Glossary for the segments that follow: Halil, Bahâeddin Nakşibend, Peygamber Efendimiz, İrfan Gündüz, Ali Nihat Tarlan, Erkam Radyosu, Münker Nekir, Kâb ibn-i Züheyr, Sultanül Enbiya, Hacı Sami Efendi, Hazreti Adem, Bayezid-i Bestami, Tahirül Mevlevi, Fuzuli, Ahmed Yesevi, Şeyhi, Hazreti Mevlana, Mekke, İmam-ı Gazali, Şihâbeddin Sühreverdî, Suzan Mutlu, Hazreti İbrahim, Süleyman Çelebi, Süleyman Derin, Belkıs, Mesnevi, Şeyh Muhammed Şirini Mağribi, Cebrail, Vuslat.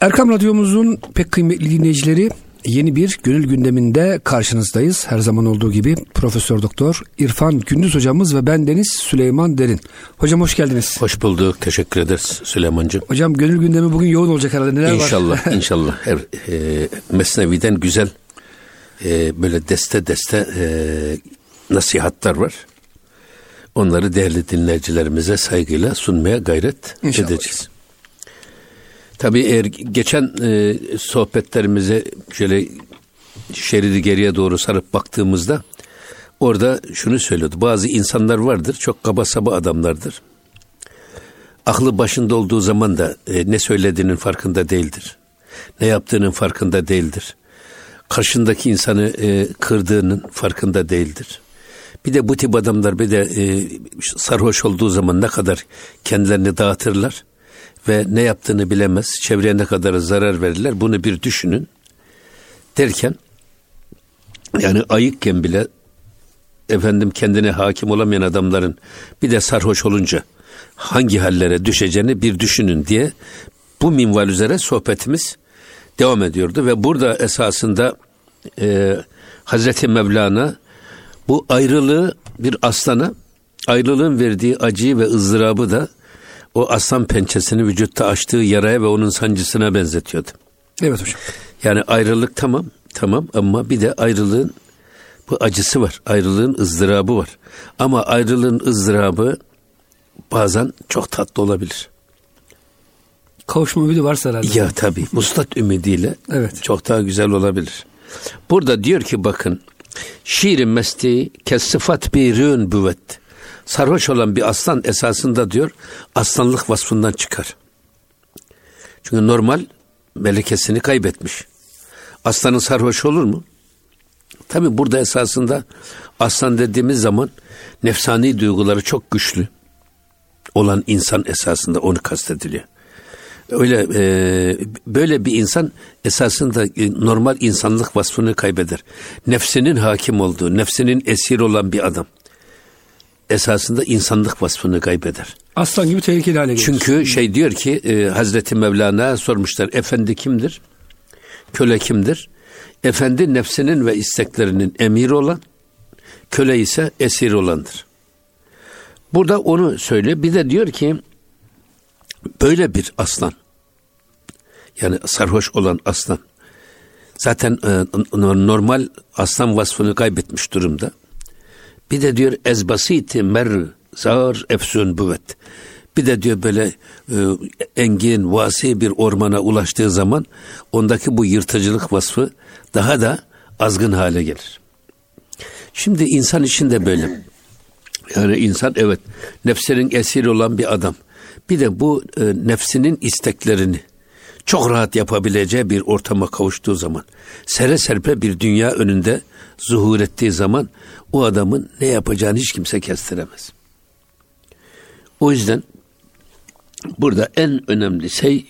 Erkam Radyomuzun pek kıymetli dinleyicileri, yeni bir gönül gündeminde karşınızdayız. Her zaman olduğu gibi Profesör Doktor İrfan Gündüz hocamız ve bendeniz Süleyman Derin. Hocam hoş geldiniz. Hoş bulduk. Teşekkür ederiz Süleymancığım. Hocam gönül gündemi bugün yoğun olacak herhalde. Neler inşallah, var? İnşallah. Mesnevi'den güzel böyle deste nasihatlar var. Onları değerli dinleyicilerimize saygıyla sunmaya gayret inşallah edeceğiz. Tabii eğer geçen sohbetlerimize şöyle şeridi geriye doğru sarıp baktığımızda orada şunu söylüyordu. Bazı insanlar vardır, çok kaba saba adamlardır. Aklı başında olduğu zaman da ne söylediğinin farkında değildir. Ne yaptığının farkında değildir. Karşındaki insanı kırdığının farkında değildir. Bir de bu tip adamlar bir de sarhoş olduğu zaman ne kadar kendilerini dağıtırlar ve ne yaptığını bilemez, çevreye ne kadar zarar verirler, bunu bir düşünün derken, yani ayıkken bile kendine hakim olamayan adamların bir de sarhoş olunca hangi hallere düşeceğini bir düşünün diye bu minval üzere sohbetimiz devam ediyordu ve burada esasında Hazreti Mevlana bu ayrılığı bir aslana, ayrılığın verdiği acıyı ve ızdırabı da o aslan pençesini vücutta açtığı yaraya ve onun sancısına benzetiyordu. Evet hocam. Yani ayrılık tamam ama bir de ayrılığın bu acısı var. Ayrılığın ızdırabı var. Ama ayrılığın ızdırabı bazen çok tatlı olabilir. Kavuşma ümidi varsa herhalde. Ya tabii. Vuslat ümidiyle evet, çok daha güzel olabilir. Burada diyor ki bakın, şiirin mesti kessifat birün büvet. Sarhoş olan bir aslan esasında diyor aslanlık vasfından çıkar. Çünkü normal melekesini kaybetmiş. Aslanın sarhoş olur mu? Tabii burada esasında aslan dediğimiz zaman nefsani duyguları çok güçlü olan insan esasında onu kastediliyor. Öyle böyle bir insan esasında normal insanlık vasfını kaybeder. Nefsinin hakim olduğu, nefsinin esiri olan bir adam esasında insanlık vasfını kaybeder. Aslan gibi tehlikeli hale gelir. Çünkü diyor ki Hazreti Mevlana sormuşlar, efendi kimdir? Köle kimdir? Efendi nefsinin ve isteklerinin emiri olan, köle ise esiri olandır. Burada onu söylüyor. Bir de diyor ki böyle bir aslan, yani sarhoş olan aslan zaten normal aslan vasfını kaybetmiş durumda. Bir de diyor ezbasiti mer zar efsun büvet. Bir de diyor böyle engin, vasi bir ormana ulaştığı zaman ondaki bu yırtıcılık vasfı daha da azgın hale gelir. Şimdi insan için de böyle. Yani insan evet nefsinin esiri olan bir adam. Bir de bu nefsinin isteklerini çok rahat yapabileceği bir ortama kavuştuğu zaman, sere serpe bir dünya önünde zuhur ettiği zaman o adamın ne yapacağını hiç kimse kestiremez. O yüzden burada en önemli şey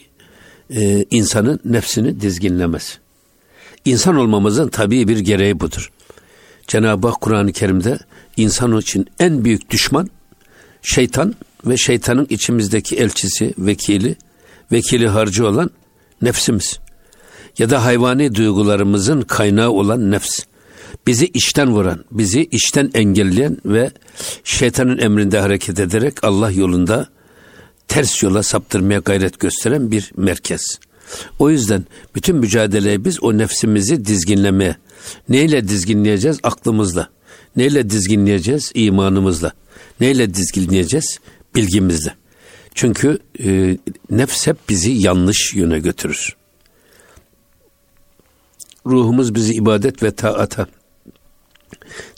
insanın nefsini dizginlemesi. İnsan olmamızın tabii bir gereği budur. Cenab-ı Hak Kur'an-ı Kerim'de insan için en büyük düşman şeytan ve şeytanın içimizdeki elçisi, vekili harcı olan nefsimiz ya da hayvani duygularımızın kaynağı olan nefs. Bizi içten vuran, bizi içten engelleyen ve şeytanın emrinde hareket ederek Allah yolunda ters yola saptırmaya gayret gösteren bir merkez. O yüzden bütün mücadeleyi biz o nefsimizi dizginlemeye, neyle dizginleyeceğiz? Aklımızla. Neyle dizginleyeceğiz? İmanımızla. Neyle dizginleyeceğiz? Bilgimizle. Çünkü nefs hep bizi yanlış yöne götürür. Ruhumuz bizi ibadet ve taata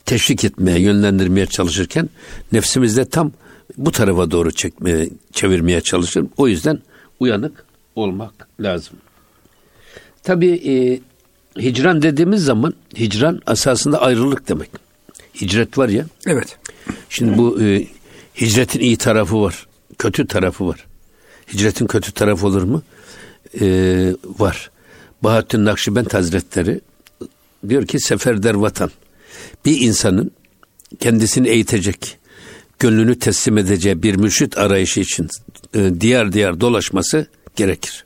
teşvik etmeye, yönlendirmeye çalışırken nefsimiz de tam bu tarafa doğru çevirmeye çalışır. O yüzden uyanık olmak lazım. Tabii hicran dediğimiz zaman hicran esasında ayrılık demek. Hicret var ya. Evet. Şimdi bu hicretin iyi tarafı var, kötü tarafı var. Hicretin kötü tarafı olur mu? Var. Bahâeddin Nakşibend Hazretleri diyor ki seferder vatan. Bir insanın kendisini eğitecek, gönlünü teslim edeceği bir mürşit arayışı için diyar diyar dolaşması gerekir.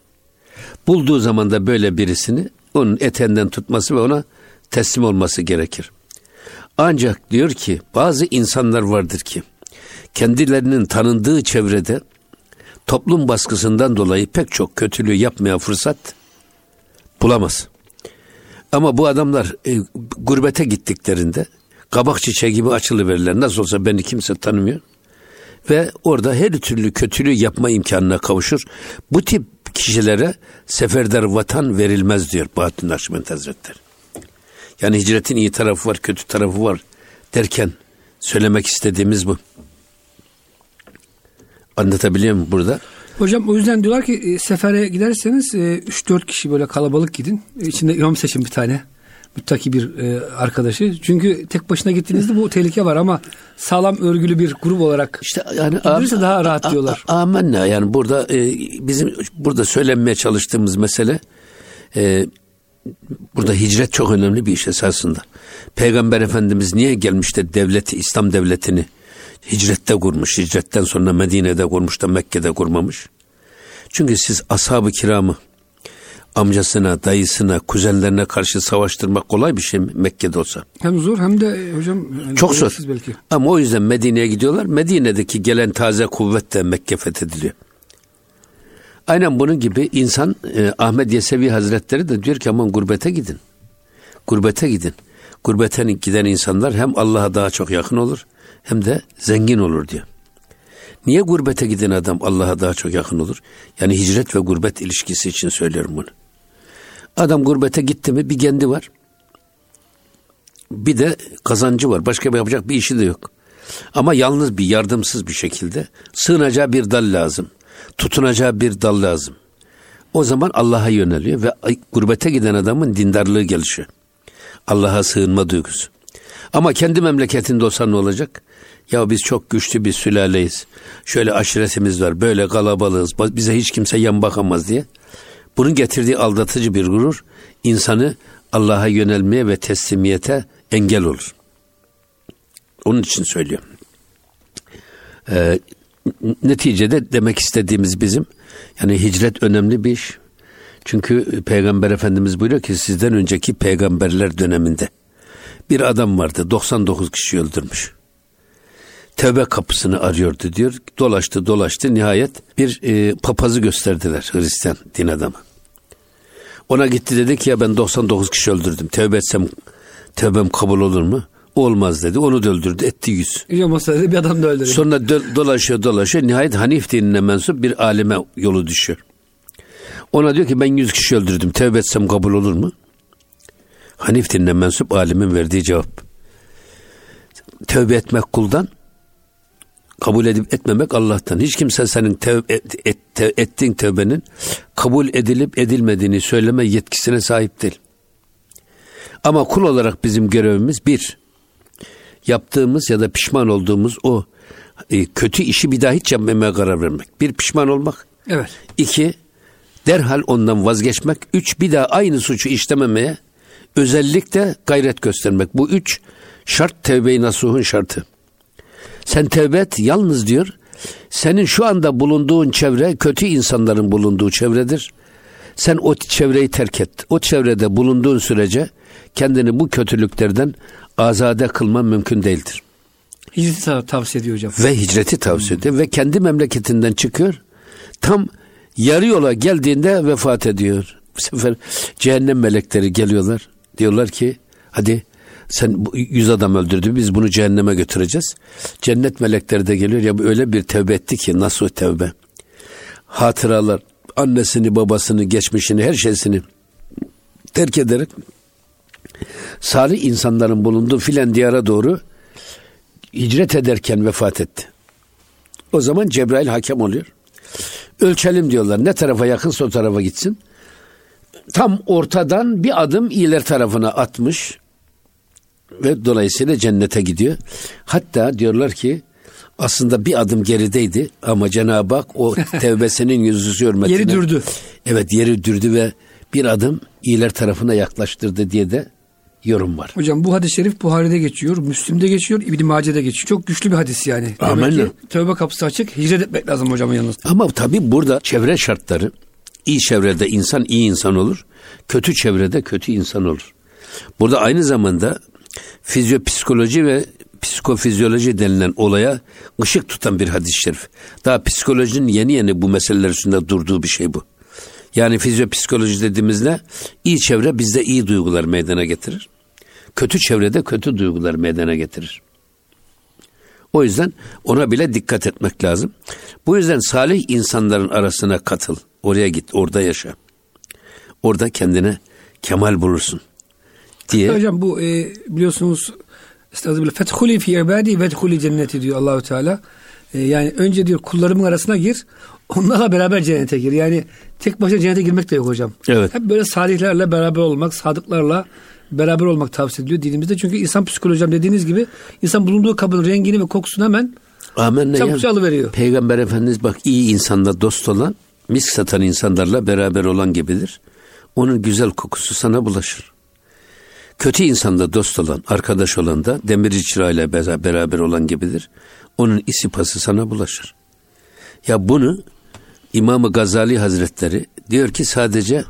Bulduğu zaman da böyle birisini onun etenden tutması ve ona teslim olması gerekir. Ancak diyor ki bazı insanlar vardır ki kendilerinin tanındığı çevrede toplum baskısından dolayı pek çok kötülüğü yapmaya fırsat bulamaz. Ama bu adamlar gurbete gittiklerinde kabak çiçeği gibi açılıverirler. Nasıl olsa beni kimse tanımıyor. Ve orada her türlü kötülüğü yapma imkanına kavuşur. Bu tip kişilere seferder vatan verilmez diyor Bahâeddin Nakşibend Hazretleri. Yani hicretin iyi tarafı var, kötü tarafı var derken söylemek istediğimiz bu. Anlatabiliyor muyum burada? Hocam o yüzden diyorlar ki sefere giderseniz 3-4 kişi böyle kalabalık gidin. İçinde imam seçin bir tane. Müttaki bir arkadaşı. Çünkü tek başına gittiğinizde bu tehlike var ama sağlam örgülü bir grup olarak işte yani gidilirse daha rahat diyorlar. Amenna yani burada bizim burada söylenmeye çalıştığımız mesele burada hicret çok önemli bir iş esasında. Peygamber Efendimiz niye gelmiş de devleti, İslam devletini hicrette kurmuş, hicretten sonra Medine'de kurmuş da Mekke'de kurmamış. Çünkü siz ashab-ı kiramı amcasına, dayısına, kuzenlerine karşı savaştırmak kolay bir şey mi Mekke'de olsa? Hem zor hem de hocam... Çok zor. Belki. Ama o yüzden Medine'ye gidiyorlar. Medine'deki gelen taze kuvvet de Mekke fethediliyor. Aynen bunun gibi insan Ahmed Yesevi Hazretleri de diyor ki aman gurbete gidin. Gurbete gidin. Gurbete giden insanlar hem Allah'a daha çok yakın olur hem de zengin olur diyor. Niye gurbete giden adam Allah'a daha çok yakın olur? Yani hicret ve gurbet ilişkisi için söylüyorum bunu. Adam gurbete gitti mi bir kendi var. Bir de kazancı var. Başka bir yapacak bir işi de yok. Ama yalnız bir yardımsız bir şekilde sığınacağı bir dal lazım. Tutunacağı bir dal lazım. O zaman Allah'a yöneliyor ve gurbete giden adamın dindarlığı gelişiyor. Allah'a sığınma duygusu. Ama kendi memleketinde olsa ne olacak? Ya biz çok güçlü bir sülaleyiz. Şöyle aşiretimiz var. Böyle kalabalığız. Bize hiç kimse yan bakamaz diye. Bunun getirdiği aldatıcı bir gurur insanı Allah'a yönelmeye ve teslimiyete engel olur. Onun için söylüyorum. Neticede demek istediğimiz bizim yani hicret önemli bir iş. Çünkü Peygamber Efendimiz buyuruyor ki sizden önceki peygamberler döneminde bir adam vardı 99 kişi öldürmüş. Tevbe kapısını arıyordu diyor. Dolaştı nihayet bir papazı gösterdiler Hristiyan din adamı. Ona gitti dedi ki ya ben 99 kişi öldürdüm. Tevbe etsem tevbem kabul olur mu? Olmaz dedi. Onu da öldürdü. Etti 100. Dedi, bir adam da öldürdü. Sonra dolaşıyor. Nihayet Hanif dinine mensup bir alime yolu düşüyor. Ona diyor ki ben 100 kişi öldürdüm. Tevbe etsem kabul olur mu? Hanif dinine mensup alimin verdiği cevap. Tevbe etmek kuldan, kabul edip etmemek Allah'tan. Hiç kimse senin ettiğin tövbenin kabul edilip edilmediğini söyleme yetkisine sahip değil. Ama kul olarak bizim görevimiz bir, yaptığımız ya da pişman olduğumuz o kötü işi bir daha hiç yapmamaya karar vermek. Bir, pişman olmak. Evet. İki, derhal ondan vazgeçmek. Üç, bir daha aynı suçu işlememeye özellikle gayret göstermek. Bu üç şart, tevbe-i nasuhun şartı. Sen tevbe et, yalnız diyor, senin şu anda bulunduğun çevre kötü insanların bulunduğu çevredir. Sen o çevreyi terk et. O çevrede bulunduğun sürece kendini bu kötülüklerden azade kılman mümkün değildir. Hicreti tavsiye ediyor hocam. Ve hicreti tavsiye ediyor. Ve kendi memleketinden çıkıyor. Tam yarı yola geldiğinde vefat ediyor. Bu sefer cehennem melekleri geliyorlar. Diyorlar ki hadi sen 100 adam öldürdün, biz bunu cehenneme götüreceğiz. Cennet melekleri de geliyor. Ya öyle bir tevbe etti ki, nasıl tevbe? Hatıralar, annesini, babasını, geçmişini, her şeysini terk ederek salih insanların bulunduğu filan diyara doğru hicret ederken vefat etti. O zaman Cebrail hakem oluyor. Ölçelim diyorlar. Ne tarafa yakınsa o tarafa gitsin. Tam ortadan bir adım ileri tarafına atmış ve dolayısıyla cennete gidiyor. Hatta diyorlar ki aslında bir adım gerideydi ama Cenab-ı Hak o tevbesinin yüzüsü hürmetine yeri dürdü. Evet, yeri dürdü ve bir adım iyiler tarafına yaklaştırdı diye de yorum var. Hocam bu hadis-i şerif Buhari'de geçiyor, Müslim'de geçiyor, İbn-i Mace'de geçiyor. Çok güçlü bir hadis yani. Demek ki tövbe kapısı açık, hicret etmek lazım hocamın yanında. Ama tabii burada çevre şartları, İyi çevrede insan iyi insan olur, kötü çevrede kötü insan olur. Burada aynı zamanda fizyopsikoloji ve psikofizyoloji denilen olaya ışık tutan bir hadis-i şerif. Daha psikolojinin yeni bu meseleler üstünde durduğu bir şey bu. Yani fizyopsikoloji dediğimizde iyi çevre bizde iyi duygular meydana getirir. Kötü çevrede kötü duygular meydana getirir. O yüzden ona bile dikkat etmek lazım. Bu yüzden salih insanların arasına katıl. Oraya git, orada yaşa. Orada kendine kemal bulursun diye. Hocam bu biliyorsunuz Fethuli fi ibadi vedhuli cenneti diyor Allahu Teala. Yani önce diyor kullarımın arasına gir, onlarla beraber cennete gir. Yani tek başına cennete girmek de yok hocam. Evet. Hep böyle salihlerle beraber olmak, sadıklarla beraber olmak tavsiye ediliyor dinimizde. Çünkü insan psikolojim dediğiniz gibi insan bulunduğu kabın rengini ve kokusunu hemen çabukça alıveriyor. Peygamber Efendimiz bak iyi insanla dost olan, misk satan insanlarla beraber olan gibidir. Onun güzel kokusu sana bulaşır. Kötü insanda dost olan, arkadaş olan da demirci çırağıyla beraber olan gibidir. Onun isipası sana bulaşır. Ya bunu İmam-ı Gazali Hazretleri diyor ki sadece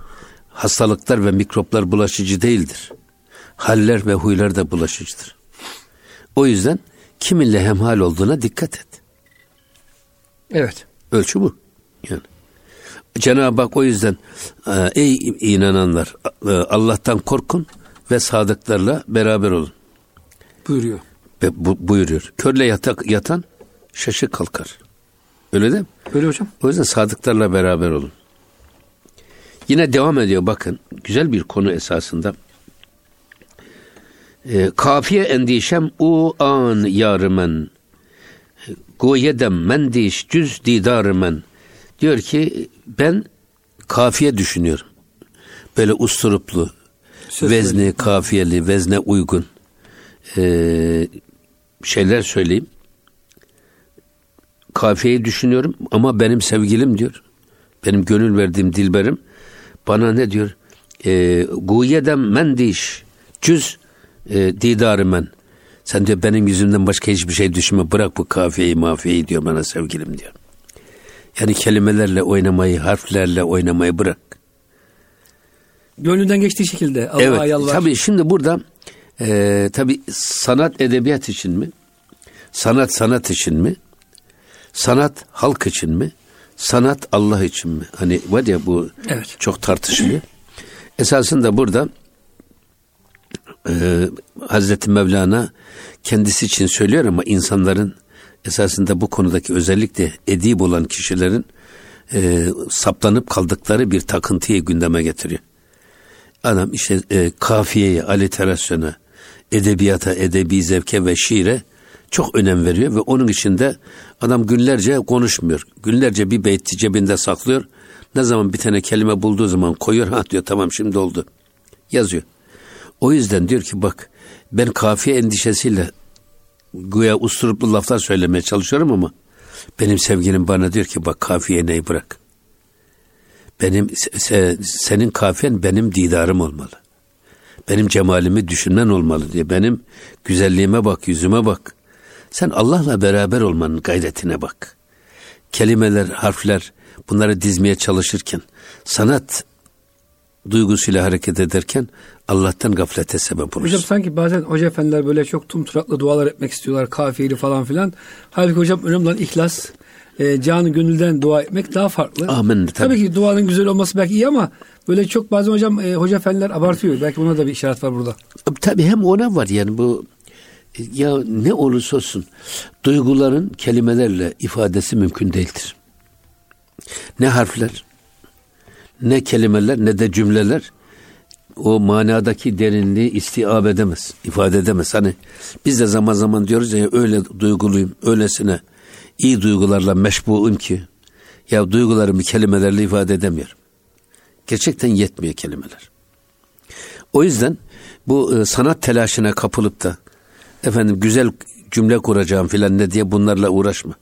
hastalıklar ve mikroplar bulaşıcı değildir. Haller ve huylar da bulaşıcıdır. O yüzden kiminle hemhal olduğuna dikkat et. Evet. Ölçü bu. Yani. Cenab-ı Hak o yüzden ey inananlar Allah'tan korkun ve sadıklarla beraber olun. Buyuruyor. Buyuruyor. Körle yatan şaşı kalkar. Öyle değil mi? Öyle hocam. O yüzden sadıklarla beraber olun. Yine devam ediyor bakın. Güzel bir konu esasında. Kafiye endişem u an yarımen. Goyedem mendiş cüz didarımen. Diyor ki ben kafiye düşünüyorum. Böyle usturuplu, vezni kafiyeli, vezne uygun şeyler söyleyeyim. Kafiyeyi düşünüyorum ama benim sevgilim diyor. Benim gönül verdiğim dilberim bana ne diyor? Guyedem mendiş cüz didarımen. Sen diyor benim yüzümden başka hiçbir şey düşünme. Bırak bu kafiyeyi mafiyeyi diyor bana sevgilim diyor. Yani kelimelerle oynamayı, harflerle oynamayı bırak. Gönlünden geçtiği şekilde Allah'a evet, yalvar. Tabii şimdi burada tabii sanat edebiyat için mi? Sanat için mi? Sanat halk için mi? Sanat Allah için mi? Hani var ya bu evet. Çok tartışılıyor. Esasında burada Hazreti Mevlana kendisi için söylüyor ama insanların esasında bu konudaki özellikle edip olan kişilerin saplanıp kaldıkları bir takıntıyı gündeme getiriyor. Adam işte kafiyeye, aliterasyona, edebiyata, edebi zevke ve şiire çok önem veriyor ve onun içinde adam günlerce konuşmuyor. Günlerce bir beyti cebinde saklıyor. Ne zaman bir tane kelime bulduğu zaman koyuyor, ha diyor tamam şimdi oldu. Yazıyor. O yüzden diyor ki bak ben kafiye endişesiyle güya usturuplu laflar söylemeye çalışıyorum ama benim sevgilim bana diyor ki bak kafiye neyi bırak. Benim senin kafiyen benim didarım olmalı. Benim cemalimi düşünmen olmalı diye. Benim güzelliğime bak, yüzüme bak. Sen Allah'la beraber olmanın gayretine bak. Kelimeler, harfler bunları dizmeye çalışırken, sanat duygusuyla hareket ederken Allah'tan gaflete sebep olursun. Hocam sanki bazen hoca efendiler böyle çok tumturaklı dualar etmek istiyorlar, kafiyeli falan filan. Halbuki hocam önemli olan ihlas. Canı gönülden dua etmek daha farklı. Amin. Tabii ki duanın güzel olması belki iyi ama böyle çok bazen hocam hoca efendiler abartıyor. Belki ona da bir işaret var burada. Tabii hem ona var yani bu ya ne olursa olsun duyguların kelimelerle ifadesi mümkün değildir. Ne harfler, ne kelimeler, ne de cümleler o manadaki derinliği istiab edemez, ifade edemez. Hani biz de zaman zaman diyoruz ya öyle duyguluyum, öylesine İyi duygularla meşbuğum ki ya duygularımı kelimelerle ifade edemiyorum. Gerçekten yetmiyor kelimeler. O yüzden bu sanat telaşına kapılıp da efendim güzel cümle kuracağım filan ne diye bunlarla uğraşma.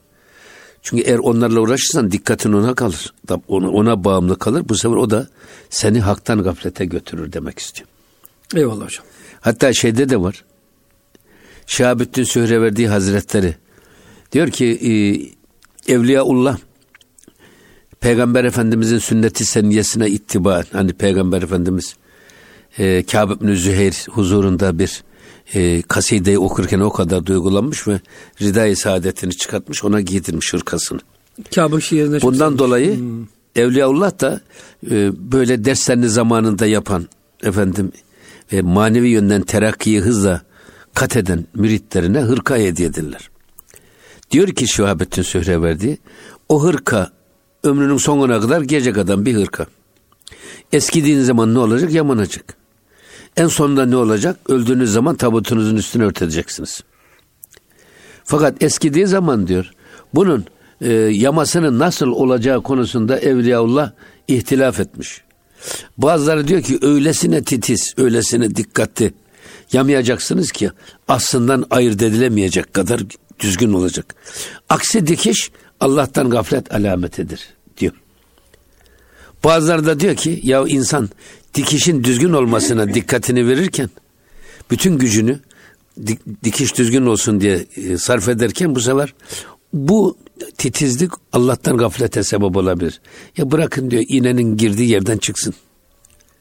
Çünkü eğer onlarla uğraşırsan dikkatin ona kalır. Ona bağımlı kalır. Bu sefer o da seni haktan gaflete götürür demek istiyor. Eyvallah hocam. Hatta şeyde de var. Şihâbeddin Sühreverdî Hazretleri diyor ki Evliyaullah Peygamber Efendimiz'in sünneti seniyesine ittiba, hani Peygamber Efendimiz Kâb ibn-i Züheyr huzurunda bir kasideyi okurken o kadar duygulanmış ve ridâ-i saadetini çıkartmış, ona giydirmiş hırkasını. Kâb'ın şiirine çıkmış. Bundan dolayı Evliyaullah da böyle derslerini zamanında yapan efendim ve manevi yönden terakkiyi hızla kat eden müritlerine hırka hediye edirler. Diyor ki Şihâbeddin Sühreverdî, o hırka ömrünün sonuna kadar gelecek adam bir hırka. Eskidiğin zaman ne olacak? Yamanacak. En sonunda ne olacak? Öldüğünüz zaman tabutunuzun üstüne örteceksiniz. Fakat eskidiği zaman diyor, bunun yamasının nasıl olacağı konusunda Evliyaullah ihtilaf etmiş. Bazıları diyor ki öylesine titiz, öylesine dikkatli yamayacaksınız ki aslından ayırt edilemeyecek kadar düzgün olacak. Aksi dikiş Allah'tan gaflet alametidir diyor. Bazıları da diyor ki ya insan dikişin düzgün olmasına dikkatini verirken bütün gücünü dikiş düzgün olsun diye sarf ederken bu sefer bu titizlik Allah'tan gaflete sebep olabilir. Ya bırakın diyor, iğnenin girdiği yerden çıksın.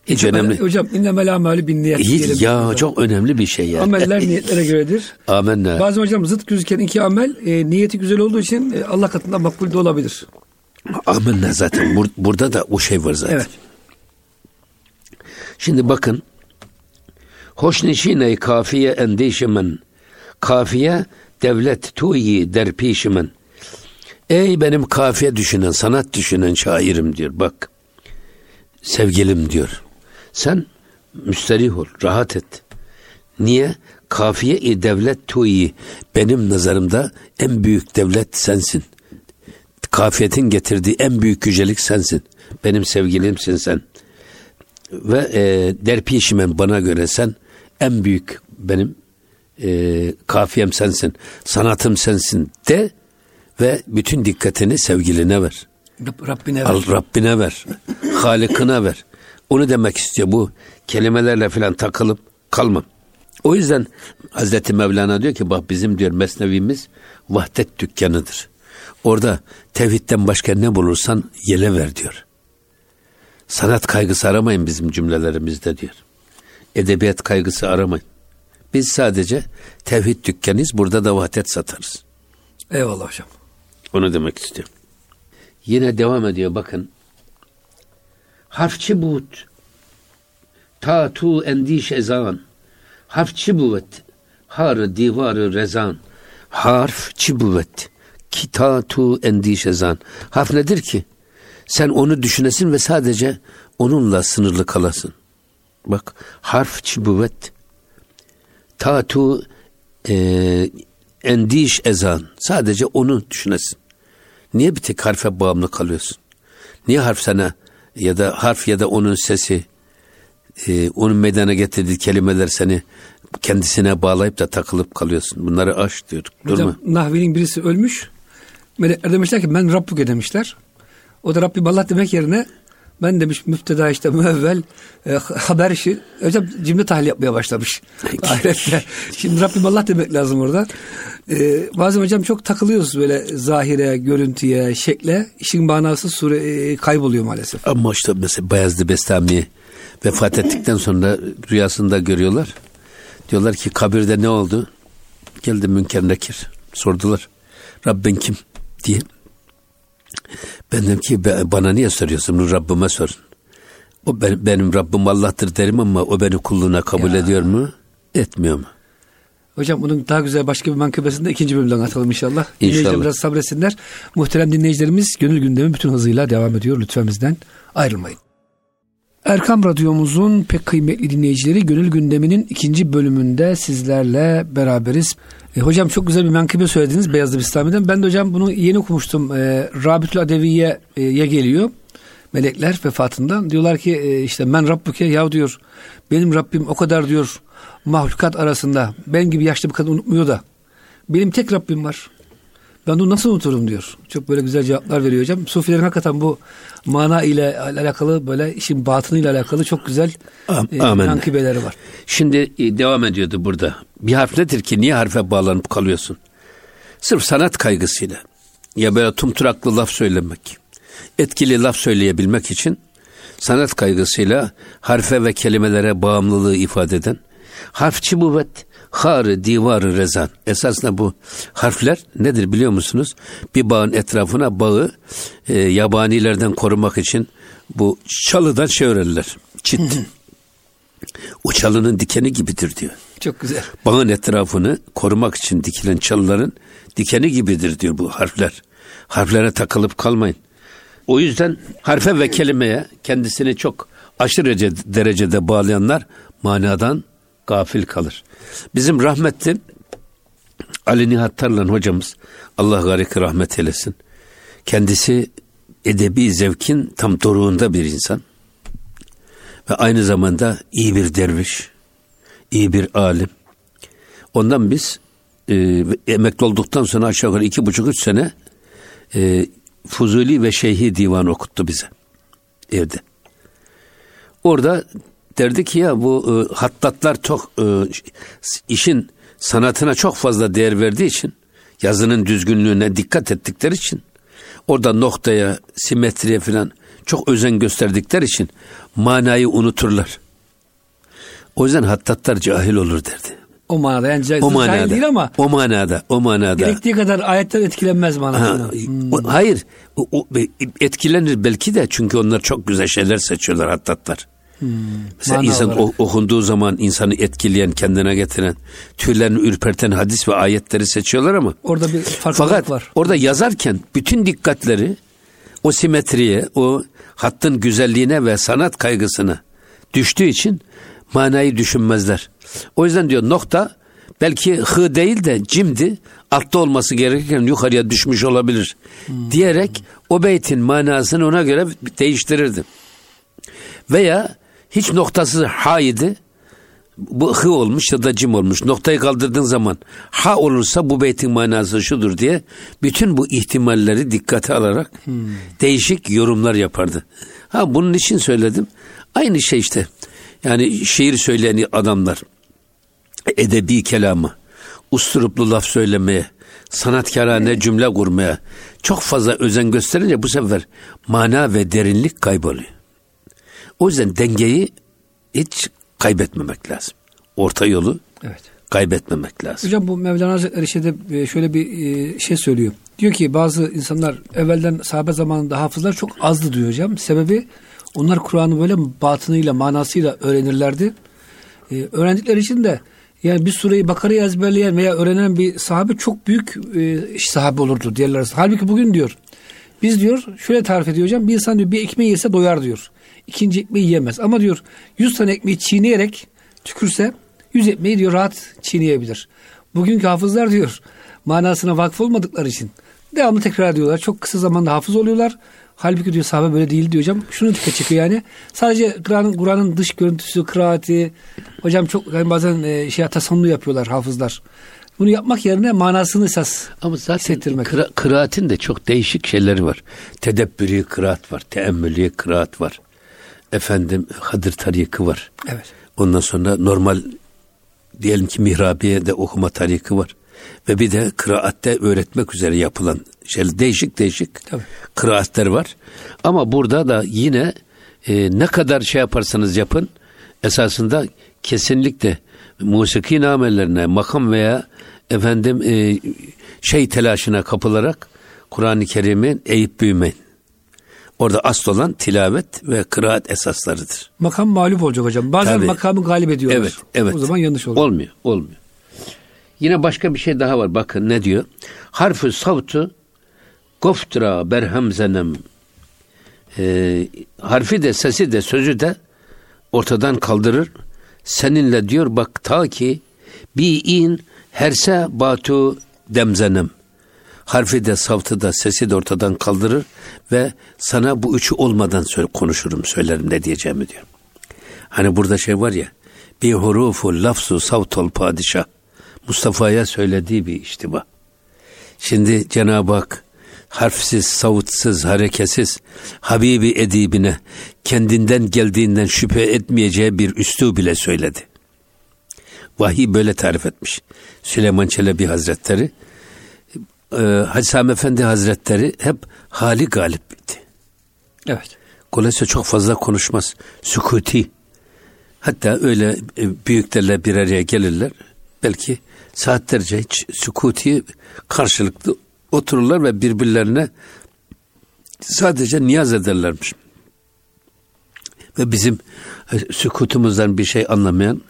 Hiç önemli. Hocam innemel amelü binniyet. Hiç ya, çok önemli bir şey yani. Ameller niyetlere göredir. Amenna. Bazen hocam zıt gözüken iki amel niyeti güzel olduğu için Allah katında makbul de olabilir. Amenna, zaten burada da o şey var zaten. Evet. Şimdi bakın. Hoşneşine kafiye endişemen. Kafiye devlet tuyi derpişimen. Ey benim kafiye düşünen, sanat düşünen şairim diyor. Bak sevgilim diyor. Sen müsterih ol, rahat et. Niye? Kafiye-i devlet tuyi. Benim nazarımda en büyük devlet sensin. Kafiyetin getirdiği en büyük yücelik sensin. Benim sevgilimsin sen. Ve derpişimen, bana göre sen en büyük benim kafiyem sensin. Sanatım sensin de ve bütün dikkatini sevgiline ver. Rabbine ver. Al, Rabbine ver. Halikine ver. Onu demek istiyor, bu kelimelerle filan takılıp kalmam. O yüzden Hazreti Mevlana diyor ki bak bizim diyor mesnevimiz vahdet dükkanıdır. Orada tevhidden başka ne bulursan yele ver diyor. Sanat kaygısı aramayın bizim cümlelerimizde diyor. Edebiyat kaygısı aramayın. Biz sadece tevhid dükkanıyız. Burada da vahdet satarız. Eyvallah hocam. Onu demek istiyorum. Yine devam ediyor bakın. Harfçi buğut ta tu endiş ezan. Harfçi buğut har divarı rezan. Harfçi buğut ki ta tu endiş ezan. Harf nedir ki? Sen onu düşünesin ve sadece onunla sınırlı kalasın. Bak harfçi buğut ta tu endiş ezan. Sadece onu düşünesin. Niye bir tek harfe bağımlı kalıyorsun? Niye harf sana ya da harf ya da onun sesi, onun meydana getirdiği kelimeler seni kendisine bağlayıp da takılıp kalıyorsun? Bunları aş diyor. Durma. Nahvi'nin birisi ölmüş. Melekler demişler ki ben Rabbuke demişler. O da Rabbim Allah demek yerine ben demiş müfteda işte müevvel haber işi. Hocam cümle tahlil yapmaya başlamış. Ahirette. Şimdi Rabbim Allah demek lazım orada. Bazen hocam çok takılıyoruz böyle zahire, görüntüye, şekle. İşin manası kayboluyor maalesef. Ama işte mesela Bayezid-i Bestami vefat ettikten sonra rüyasında görüyorlar. Diyorlar ki kabirde ne oldu? Geldi Münker Nekir. Sordular. Rabbin kim? diye. Ben dedim ki bana niye soruyorsun? Bunu Rabbime sorun. O benim Rabbim Allah'tır derim ama o beni kulluğuna kabul ediyor mu? Etmiyor mu? Hocam bunun daha güzel başka bir mankıbesinde ikinci bölümden atalım inşallah. Dinleyiciler biraz sabretsinler. Muhterem dinleyicilerimiz, Gönül Gündemi bütün hızıyla devam ediyor. Lütfen bizden ayrılmayın. Erkam Radyomuzun pek kıymetli dinleyicileri, Gönül Gündemi'nin ikinci bölümünde sizlerle beraberiz. Hocam çok güzel bir menkıbe söylediniz Beyazlı Bistami'den. Ben de hocam bunu yeni okumuştum. Rabitül Adeviye'ye geliyor. Melekler vefatından. Diyorlar ki işte men Rabbuke, yahu diyor benim Rabbim o kadar diyor mahlukat arasında benim gibi yaşlı bir kadın unutmuyor da benim tek Rabbim var. Ben onu nasıl unuturum diyor. Çok böyle güzel cevaplar veriyor hocam. Sufilerin hakikaten bu mana ile alakalı, böyle işin batını ile alakalı çok güzel tankibeleri var. Şimdi devam ediyordu burada. Bir harf nedir ki? Niye harfe bağlanıp kalıyorsun? Sırf sanat kaygısıyla. Ya böyle tumturaklı laf söylemek. etkili laf söyleyebilmek için sanat kaygısıyla harfe ve kelimelere bağımlılığı ifade eden harfçi kuvvet, har-ı divar-ı rezan. Esasında bu harfler nedir biliyor musunuz? Bir bağın etrafına bağı yabanilerden korumak için bu çalıdan şey öğrenirler. Çit. O çalının dikeni gibidir diyor. Çok güzel. Bağın etrafını korumak için dikilen çalıların dikeni gibidir diyor bu harfler. Harflere takılıp kalmayın. O yüzden harfe ve kelimeye kendisini çok aşırı derecede bağlayanlar manadan gafil kalır. Bizim rahmetli Ali Nihat Tarlan hocamız, Allah gariki rahmet eylesin. Kendisi edebi zevkin tam doruğunda bir insan. Ve aynı zamanda iyi bir derviş, iyi bir alim. Ondan biz emekli olduktan sonra aşağı yukarı 2,5-3 sene Fuzuli ve Şeyhi divanı okuttu bize evde. Orada derdi ki ya bu hattatlar çok işin sanatına çok fazla değer verdiği için, yazının düzgünlüğüne dikkat ettikleri için, orada noktaya, simetriye falan çok özen gösterdikleri için manayı unuturlar. O yüzden hattatlar cahil olur derdi. O manada, yani cahil, o manada, cahil değil ama o manada. Gerektiği kadar ayetten etkilenmez manasında. Hayır, etkilenir belki de, çünkü onlar çok güzel şeyler seçiyorlar hattatlar. Mesela mana insan olarak okunduğu zaman insanı etkileyen, kendine getiren, tüylerini ürperten hadis ve ayetleri seçiyorlar ama orada bir farklılık var. Orada yazarken bütün dikkatleri o simetriye, o hattın güzelliğine ve sanat kaygısına düştüğü için manayı düşünmezler. O yüzden diyor nokta belki hı değil de cimdi, altta olması gerekirken yukarıya düşmüş olabilir diyerek o beytin manasını ona göre değiştirirdi. Veya hiç noktası ha idi, bu hı olmuş ya da cim olmuş. Noktayı kaldırdığın zaman ha olursa bu beytin manası şudur diye bütün bu ihtimalleri dikkate alarak değişik yorumlar yapardı. Ha, bunun için söyledim. Aynı şey işte. Yani şiir söyleyen adamlar edebi kelama, usturuplu laf söylemeye, sanatkarane cümle kurmaya çok fazla özen gösterince bu sefer mana ve derinlik kayboluyor. O yüzden dengeyi hiç kaybetmemek lazım. Orta yolu kaybetmemek lazım. Hocam bu Mevlana Hazretleri şeyde şöyle bir şey söylüyor. Diyor ki bazı insanlar evvelden sahabe zamanında hafızlar çok azdı diyor hocam. Sebebi onlar Kur'an'ı böyle batınıyla, manasıyla öğrenirlerdi. Öğrendikleri için de yani bir sureyi Bakara'yı ezberleyen veya öğrenen bir sahabe çok büyük sahabe olurdu diğerler arasında. Halbuki bugün diyor biz diyor şöyle tarif ediyor hocam. Bir insan diyor bir ekmeği yese doyar diyor. İkinci ekmeği yiyemez. Ama diyor 100 tane ekmeği çiğneyerek tükürse 100 ekmeği diyor rahat çiğneyebilir. Bugünkü hafızlar diyor manasına vakıf olmadıkları için devamlı tekrar diyorlar. Çok kısa zamanda hafız oluyorlar. Halbuki diyor sahabe böyle değil diyor hocam. Şunu dikkat çekiyor yani. Sadece Kur'an'ın dış görüntüsü, kıraati. Hocam çok yani bazen tasannu yapıyorlar hafızlar. Bunu yapmak yerine manasını esas hissettirmek. Kıraatin de çok değişik şeyleri var. Tedebbürî kıraat var. Teemmülî kıraat var. Hadır tariki var. Evet. Ondan sonra normal diyelim ki mihrabiye de okuma tariki var. Ve bir de kıraatte öğretmek üzere yapılan şey, değişik tabii kıraatler var. Ama burada da yine ne kadar şey yaparsanız yapın esasında kesinlikle musiki namelerine, makam veya telaşına kapılarak Kur'an-ı Kerim'i eğip büyümeyin. Orada asıl olan tilavet ve kıraat esaslarıdır. Makam mağlup olacak hocam. Bazen tabii makamı galip ediyorlar. Evet. O zaman yanlış oluyor. Olmuyor. Yine başka bir şey daha var. Bakın ne diyor? Harf-ı savtu goftra berhemzenem. Harfi de sesi de sözü de ortadan kaldırır. Seninle diyor bak ta ki bi'in herse batu demzenem. Harfi de, savtı da, sesi de ortadan kaldırır ve sana bu üçü olmadan söylerim ne diyeceğimi diyor. Hani burada şey var ya, bi hurufu lafzu savtol padişah. Mustafa'ya söylediği bir iştiba. Şimdi Cenab-ı Hak harfsiz, savutsuz, hareketsiz Habibi edibine kendinden geldiğinden şüphe etmeyeceği bir üslûb bile söyledi. Vahiy böyle tarif etmiş Süleyman Çelebi Hazretleri. Hacı Sami Efendi Hazretleri hep hali galip bitti. Evet. Dolayısıyla çok fazla konuşmaz. Sükuti. Hatta öyle büyüklerle bir araya gelirler. Belki saatlerce hiç sükuti karşılıklı otururlar ve birbirlerine sadece niyaz ederlermiş. Ve bizim sükutumuzdan bir şey anlamayan,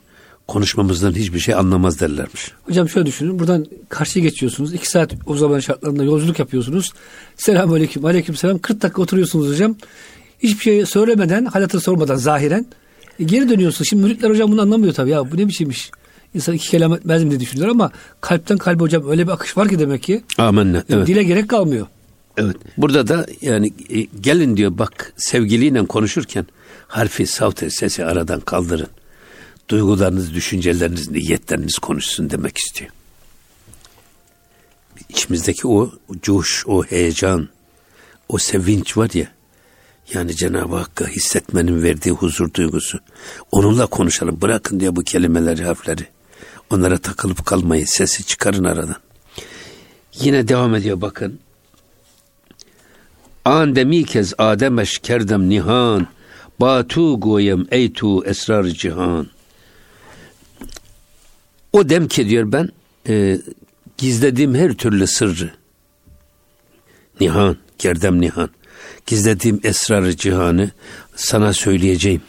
konuşmamızdan hiçbir şey anlamaz derlermiş. Hocam şöyle düşünün, buradan karşıya geçiyorsunuz. 2 saat o zaman şartlarında yolculuk yapıyorsunuz. Selamünaleyküm, aleykümselam. 40 dakika oturuyorsunuz hocam. Hiçbir şey söylemeden, hal hatır sormadan zahiren. Geri dönüyorsunuz. Şimdi müritler hocam bunu anlamıyor tabii. Ya bu ne biçimmiş? İnsan 2 kelam etmez mi diye düşünüyorlar ama kalpten kalbe hocam öyle bir akış var ki demek ki. Amenna. Evet. Dile gerek kalmıyor. Evet. Burada da yani gelin diyor bak sevgiliyle konuşurken harfi, savte, sesi aradan kaldırın. Duygularınız, düşünceleriniz, niyetleriniz konuşsun demek istiyor. İçimizdeki o coş, o heyecan, o sevinç var ya, yani Cenab-ı Hakk'a hissetmenin verdiği huzur duygusu. Onunla konuşalım, bırakın diye bu kelimeleri, harfleri. Onlara takılıp kalmayın, sesi çıkarın aradan. Yine devam ediyor bakın. Andemi kez Ademeş kerdem nihan, batu goyem eytu esrar cihan. O dem ki diyor ben gizlediğim her türlü sırrı, nihan, kerdem nihan, gizlediğim esrar-ı cihanı sana söyleyeceğim.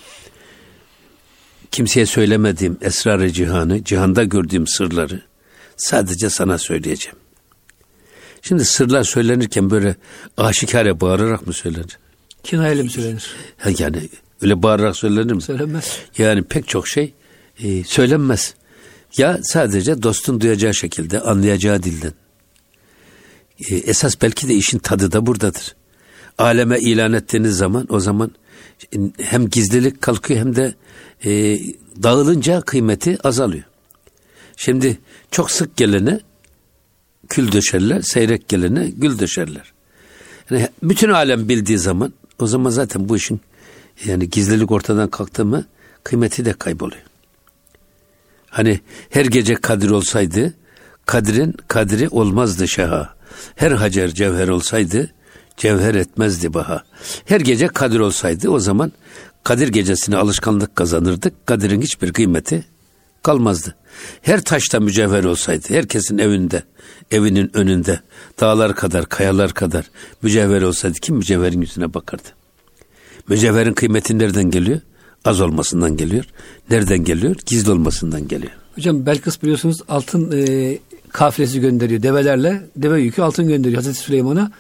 Kimseye söylemediğim esrar-ı cihanı, cihanda gördüğüm sırları sadece sana söyleyeceğim. Şimdi sırlar söylenirken böyle aşikare bağırarak mı söylenir? Kinayeli mi söylenir? Yani öyle bağırarak söylenir mi? Söylenmez. Yani pek çok şey söylenmez. Ya sadece dostun duyacağı şekilde, anlayacağı dilden. Esas belki de işin tadı da buradadır. Aleme ilan ettiğiniz zaman o zaman hem gizlilik kalkıyor hem de dağılınca kıymeti azalıyor. Şimdi çok sık gelene kül döşerler, seyrek gelene gül döşerler. Yani bütün alem bildiği zaman o zaman zaten bu işin yani gizlilik ortadan kalktı mı kıymeti de kayboluyor. Hani her gece kadir olsaydı kadrin kadri olmazdı şaha. Her hacer cevher olsaydı cevher etmezdi baha. Her gece kadir olsaydı o zaman kadir gecesine alışkanlık kazanırdık. Kadirin hiçbir kıymeti kalmazdı. Her taşta mücevher olsaydı, herkesin evinde, evinin önünde dağlar kadar, kayalar kadar mücevher olsaydı kim mücevherin yüzüne bakardı? Mücevherin kıymeti nereden geliyor? Az olmasından geliyor. Nereden geliyor? Gizli olmasından geliyor. Hocam Belkıs biliyorsunuz altın kafilesi gönderiyor develerle. Deve yükü altın gönderiyor Hazreti Süleyman'a.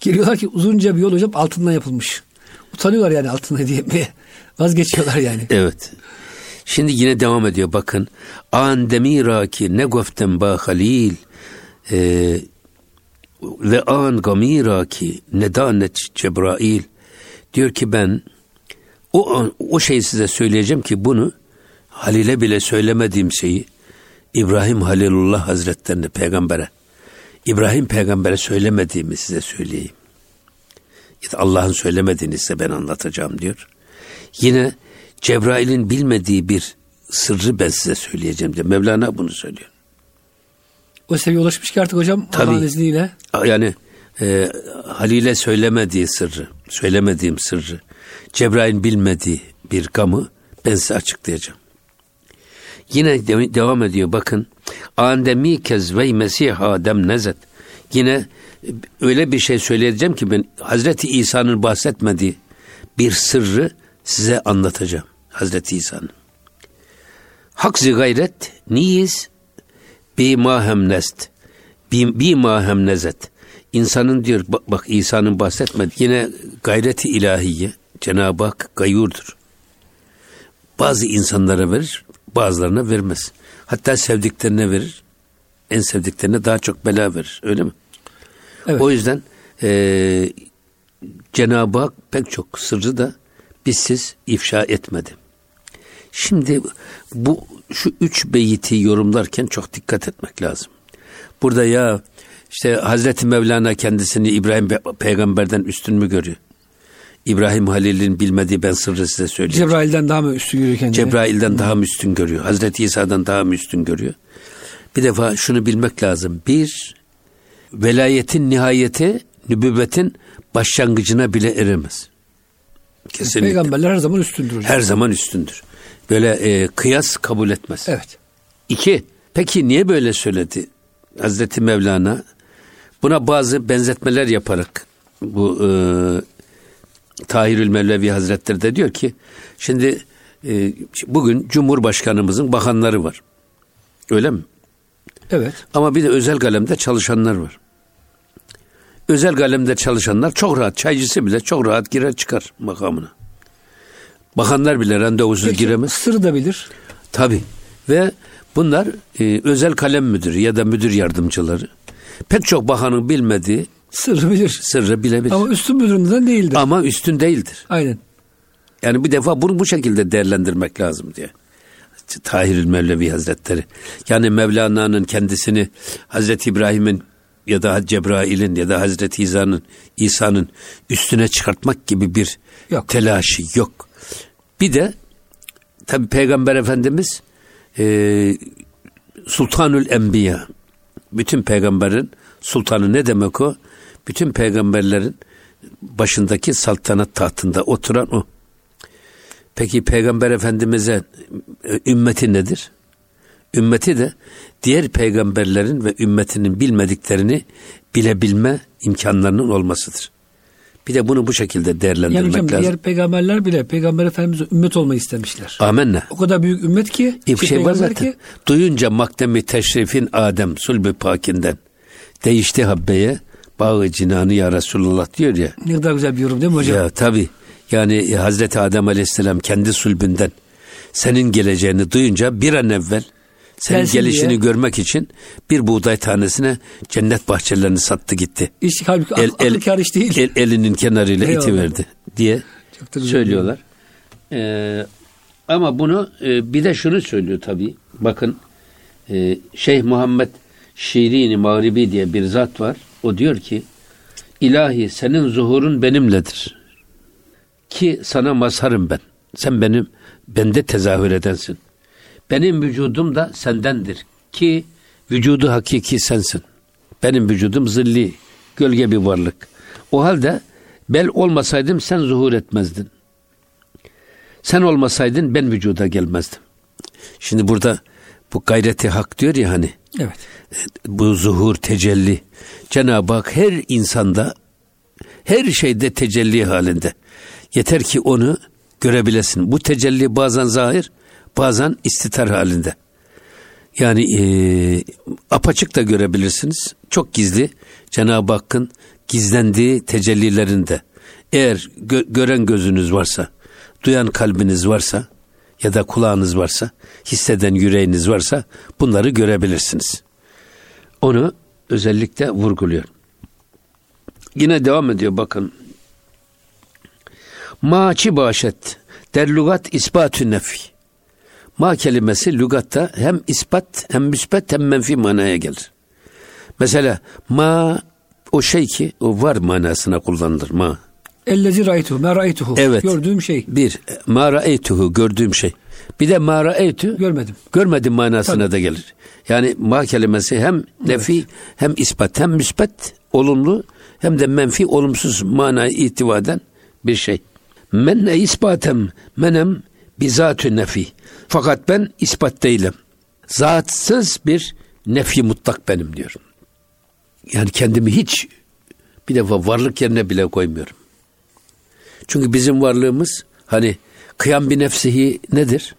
Geliyorlar ki uzunca bir yol hocam altından yapılmış. Utanıyorlar yani altın hediye etmeye. Vazgeçiyorlar yani. Evet. Şimdi yine devam ediyor bakın. An demira ki ne goftem ba halil ve an gamira ki ne danet Cebrail. Diyor ki ben o şeyi size söyleyeceğim ki bunu Halil'e bile söylemediğim şeyi İbrahim Halilullah Hazretlerine peygambere. İbrahim peygambere söylemediğimi size söyleyeyim. Allah'ın söylemediğini size ben anlatacağım diyor. Yine Cebrail'in bilmediği bir sırrı ben size söyleyeceğim diyor. Mevlana bunu söylüyor. O seviye ulaşmış ki artık hocam Allah'ın izniyle. Yani Halil'e söylemediği sırrı, söylemediğim sırrı, Cebrail'in bilmediği bir gamı ben size açıklayacağım. Yine devam ediyor bakın. Andemi kezvey mesih Adem nezet. Yine öyle bir şey söyleyeceğim ki ben Hazreti İsa'nın bahsetmediği bir sırrı size anlatacağım. Hazreti İsa'nın. Hakzi gayret niyiz bimahemnest. Bimahemnezet. İnsanın diyor bak İsa'nın bahsetmediği yine gayreti ilahiye Cenab-ı Hak gayurdur. Bazı insanlara verir, bazılarına vermez. Hatta sevdiklerine verir. En sevdiklerine daha çok bela verir. Öyle mi? Evet. O yüzden Cenab-ı Hak pek çok sırrı da bizsiz ifşa etmedi. Şimdi şu 3 beyti yorumlarken çok dikkat etmek lazım. Burada ya işte Hazreti Mevlana kendisini İbrahim peygamberden üstün mü görüyor? İbrahim Halil'in bilmediği ben sırrı size söyleyeceğim. Cebrail'den daha mı üstün görüyor kendini? Cebrail'den daha mı üstün görüyor? Hazreti İsa'dan daha mı üstün görüyor? Bir defa şunu bilmek lazım. 1, velayetin nihayeti nübüvvetin başlangıcına bile eremez. Kesinlikle. Peygamberler her zaman üstündür hocam. Her zaman üstündür. Böyle kıyas kabul etmez. Evet. İki, peki niye böyle söyledi Hazreti Mevlana? Buna bazı benzetmeler yaparak bu Tahirül Mevlevi Hazretleri de diyor ki şimdi bugün Cumhurbaşkanımızın bakanları var. Öyle mi? Evet. Ama bir de özel kalemde çalışanlar var. Özel kalemde çalışanlar çok rahat, çaycısı bile çok rahat girer çıkar makamına. Bakanlar bile randevusuz giremez. Sır da bilir. Tabii. Ve bunlar özel kalem müdürü ya da müdür yardımcıları. Pek çok bakanın bilmediği sırrı bilir. Sırrı bilebilir. Ama üstün müdüründen değildir. Ama üstün değildir. Aynen. Yani bir defa bunu bu şekilde değerlendirmek lazım diye. Tahirül Mevlevi Hazretleri. Yani Mevlana'nın kendisini Hazreti İbrahim'in ya da Cebrail'in ya da Hazreti İsa'nın üstüne çıkartmak gibi bir telaşı yok. Bir de tabii Peygamber Efendimiz Sultanül Enbiya. Bütün peygamberin sultanı ne demek o? Bütün peygamberlerin başındaki saltanat tahtında oturan o. Peki Peygamber Efendimiz'e ümmeti nedir? Ümmeti de diğer peygamberlerin ve ümmetinin bilmediklerini bilebilme imkanlarının olmasıdır. Bir de bunu bu şekilde değerlendirmek yani hocam, lazım. Diğer peygamberler bile Peygamber Efendimiz'e ümmet olmayı istemişler. Amenna. O kadar büyük ümmet ki. Bir şey var zaten. Ki... Duyunca makdemi teşrifin Adem sulb-i pakinden değişti habbeye bağı cinanı ya Resulullah diyor ya. Ne kadar güzel bir yorum değil mi hocam? Ya tabii. Yani Hazreti Adem Aleyhisselam kendi sulbünden senin geleceğini duyunca bir an evvel senin gelsin gelişini diye görmek için bir buğday tanesine cennet bahçelerini sattı gitti. İş, halbuki akıl kâr iş değil. Elinin kenarıyla itiverdi diye söylüyorlar. Ama bunu bir de şunu söylüyor tabii. Bakın Şeyh Muhammed Şirini Mağribi diye bir zat var. O diyor ki ilahi senin zuhurun benimledir. Ki sana mazharım ben. Sen bende tezahür edensin. Benim vücudum da sendendir ki vücudu hakiki sensin. Benim vücudum zilli, gölge bir varlık. O halde ben olmasaydım sen zuhur etmezdin. Sen olmasaydın ben vücuda gelmezdim. Şimdi burada bu gayreti hak diyor ya hani. Evet. Bu zuhur, tecelli. Cenab-ı Hak her insanda, her şeyde tecelli halinde. Yeter ki onu görebilesin. Bu tecelli bazen zahir, bazen istitar halinde. Yani apaçık da görebilirsiniz. Çok gizli. Cenab-ı Hakk'ın gizlendiği tecellilerinde. Eğer gören gözünüz varsa, duyan kalbiniz varsa ya da kulağınız varsa, hisseden yüreğiniz varsa bunları görebilirsiniz. Onu özellikle vurguluyor. Yine devam ediyor bakın. Ma'çi başet der lugat ispatü nefi. Ma kelimesi lügatta hem ispat hem müspet hem menfi manaya gelir. Mesela ma o şey ki o var manasına kullanılır ma. Ellezi ra'eytuhu ma ra'eytuhu. Evet. Gördüğüm şey. Bir ma ra'eytuhu gördüğüm şey. Bir de ma ra'eytu görmedim. Görmedim manasına tabii da gelir. Yani ma kelimesi hem nefi hem ispat hem müspet olumlu hem de menfi olumsuz manaya ihtiva eden bir şey. Men ispatem menem bizatü nefi. Fakat ben ispat değilim. Zatsız bir nefi mutlak benim diyorum. Yani kendimi hiç bir defa varlık yerine bile koymuyorum. Çünkü bizim varlığımız hani kıyam bi nefsihi nedir?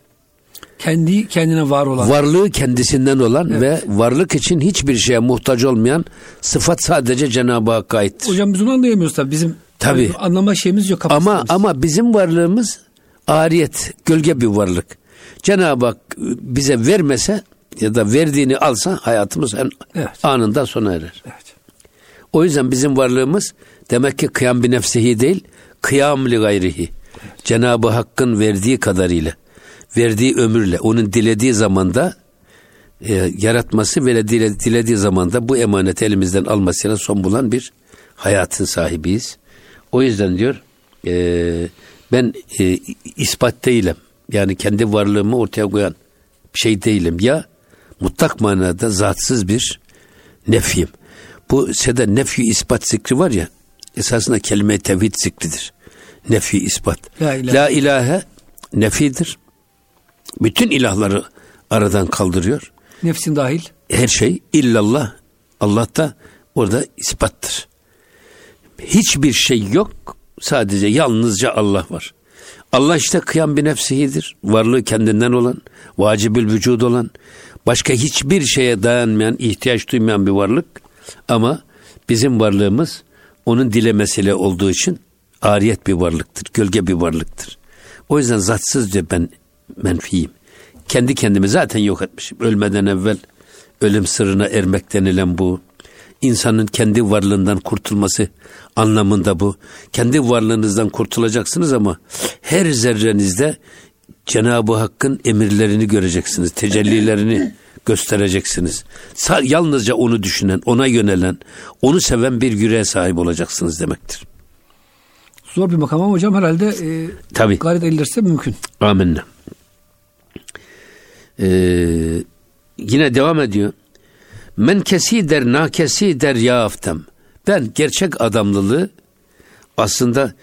Kendi kendine var olan. Varlığı kendisinden olan ve varlık için hiçbir şeye muhtaç olmayan sıfat sadece Cenab-ı Hakk'a aittir. Hocam biz onu anlayamıyoruz tabii. Bizim tabii anlama şeyimiz yok. Ama bizim varlığımız ariyet, gölge bir varlık. Cenab-ı Hak bize vermese ya da verdiğini alsa hayatımız anında sona erer. Evet. O yüzden bizim varlığımız demek ki kıyam bi nefsihi değil, kıyam li gayrihi. Evet. Cenab-ı Hakk'ın verdiği kadarıyla, verdiği ömürle, onun dilediği zamanda yaratması ve dilediği zamanda bu emaneti elimizden almasıyla son bulan bir hayatın sahibiyiz. O yüzden diyor ben ispat değilim. Yani kendi varlığımı ortaya koyan şey değilim. Ya mutlak manada zatsız bir nefyim. Bu seda nefyi ispat zikri var ya esasında kelime-i tevhid zikridir. nefi ispat. La ilahe nefidir. Bütün ilahları aradan kaldırıyor. Nefsin dahil. Her şey illallah. Allah da orada ispattır. Hiçbir şey yok. Sadece yalnızca Allah var. Allah işte kıyam bi nefsihidir. Varlığı kendinden olan, vacibül vücud olan, başka hiçbir şeye dayanmayan, ihtiyaç duymayan bir varlık. Ama bizim varlığımız onun dilemesiyle olduğu için ariyet bir varlıktır, gölge bir varlıktır. O yüzden zatsızca ben menfiyim. Kendi kendimi zaten yok etmişim. Ölmeden evvel ölüm sırrına ermek denilen bu. İnsanın kendi varlığından kurtulması anlamında bu. Kendi varlığınızdan kurtulacaksınız ama her zerrenizde Cenab-ı Hakk'ın emirlerini göreceksiniz, tecellilerini göstereceksiniz. Yalnızca onu düşünen, ona yönelen, onu seven bir yüreğe sahip olacaksınız demektir. Zor bir makam ama hocam herhalde gayret edilirse mümkün. Amenna. Yine devam ediyor. Men kesider na kesider ya aftem. Ben gerçek adamlılığı aslında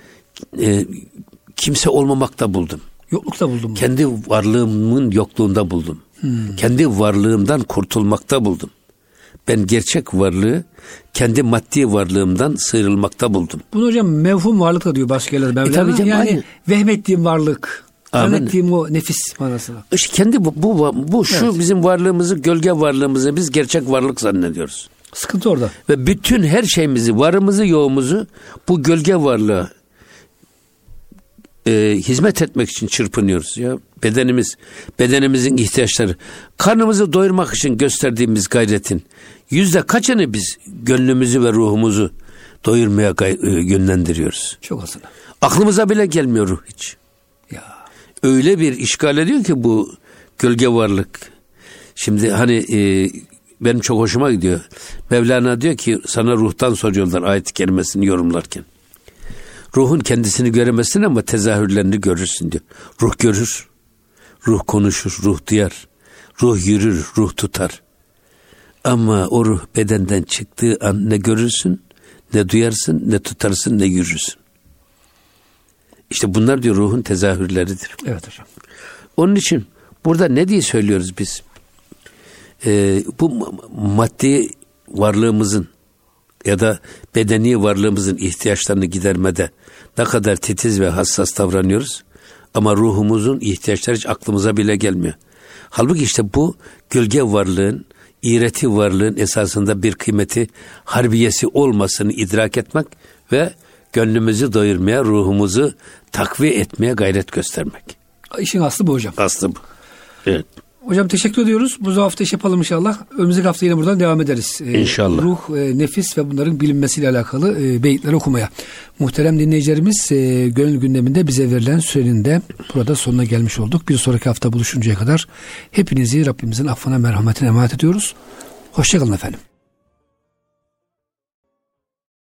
kimse olmamakta buldum. Yoklukta buldum. Kendi varlığımın yokluğunda buldum. Kendi varlığımdan kurtulmakta buldum. Ben gerçek varlığı kendi maddi varlığımdan sıyrılmakta buldum. Bunu hocam mevhum varlık da diyor başka yerlerde. Tabii canım, yani vehmettiğim varlık. Zannettiğim o nefis manasına. İşte kendi bu şu evet. Bizim varlığımızı, gölge varlığımızı biz gerçek varlık zannediyoruz. Sıkıntı orada. Ve bütün her şeyimizi, varımızı, yoğumuzu bu gölge varlığa hizmet etmek için çırpınıyoruz ya. Bedenimizin ihtiyaçları, karnımızı doyurmak için gösterdiğimiz gayretin %kaçını biz gönlümüzü ve ruhumuzu doyurmaya yönlendiriyoruz. Çok aslında. Aklımıza bile gelmiyor ruh hiç. Öyle bir işgal ediyor ki bu gölge varlık. Şimdi benim çok hoşuma gidiyor. Mevlana diyor ki sana ruhtan soruyorlar ayet-i kerimesini yorumlarken. Ruhun kendisini göremezsin ama tezahürlerini görürsün diyor. Ruh görür, ruh konuşur, ruh duyar, ruh yürür, ruh tutar. Ama o ruh bedenden çıktığı an ne görürsün, ne duyarsın, ne tutarsın, ne yürürsün. İşte bunlar diyor ruhun tezahürleridir. Evet hocam. Onun için burada ne diye söylüyoruz biz? Bu maddi varlığımızın ya da bedeni varlığımızın ihtiyaçlarını gidermede ne kadar titiz ve hassas davranıyoruz ama ruhumuzun ihtiyaçları hiç aklımıza bile gelmiyor. Halbuki işte bu gölge varlığın, iğreti varlığın esasında bir kıymeti, harbiyesi olmasını idrak etmek ve gönlümüzü doyurmaya, ruhumuzu takviye etmeye gayret göstermek. İşin aslı bu hocam. Aslı bu. Evet. Hocam teşekkür ediyoruz. Bu hafta iş yapalım inşallah. Önümüzdeki hafta yine buradan devam ederiz. İnşallah. Ruh, nefis ve bunların bilinmesiyle alakalı beyitleri okumaya. Muhterem dinleyicilerimiz, gönül gündeminde bize verilen sürenin de burada sonuna gelmiş olduk. Bir sonraki hafta buluşuncaya kadar hepinizi Rabbimizin affına, merhametine emanet ediyoruz. Hoşçakalın efendim.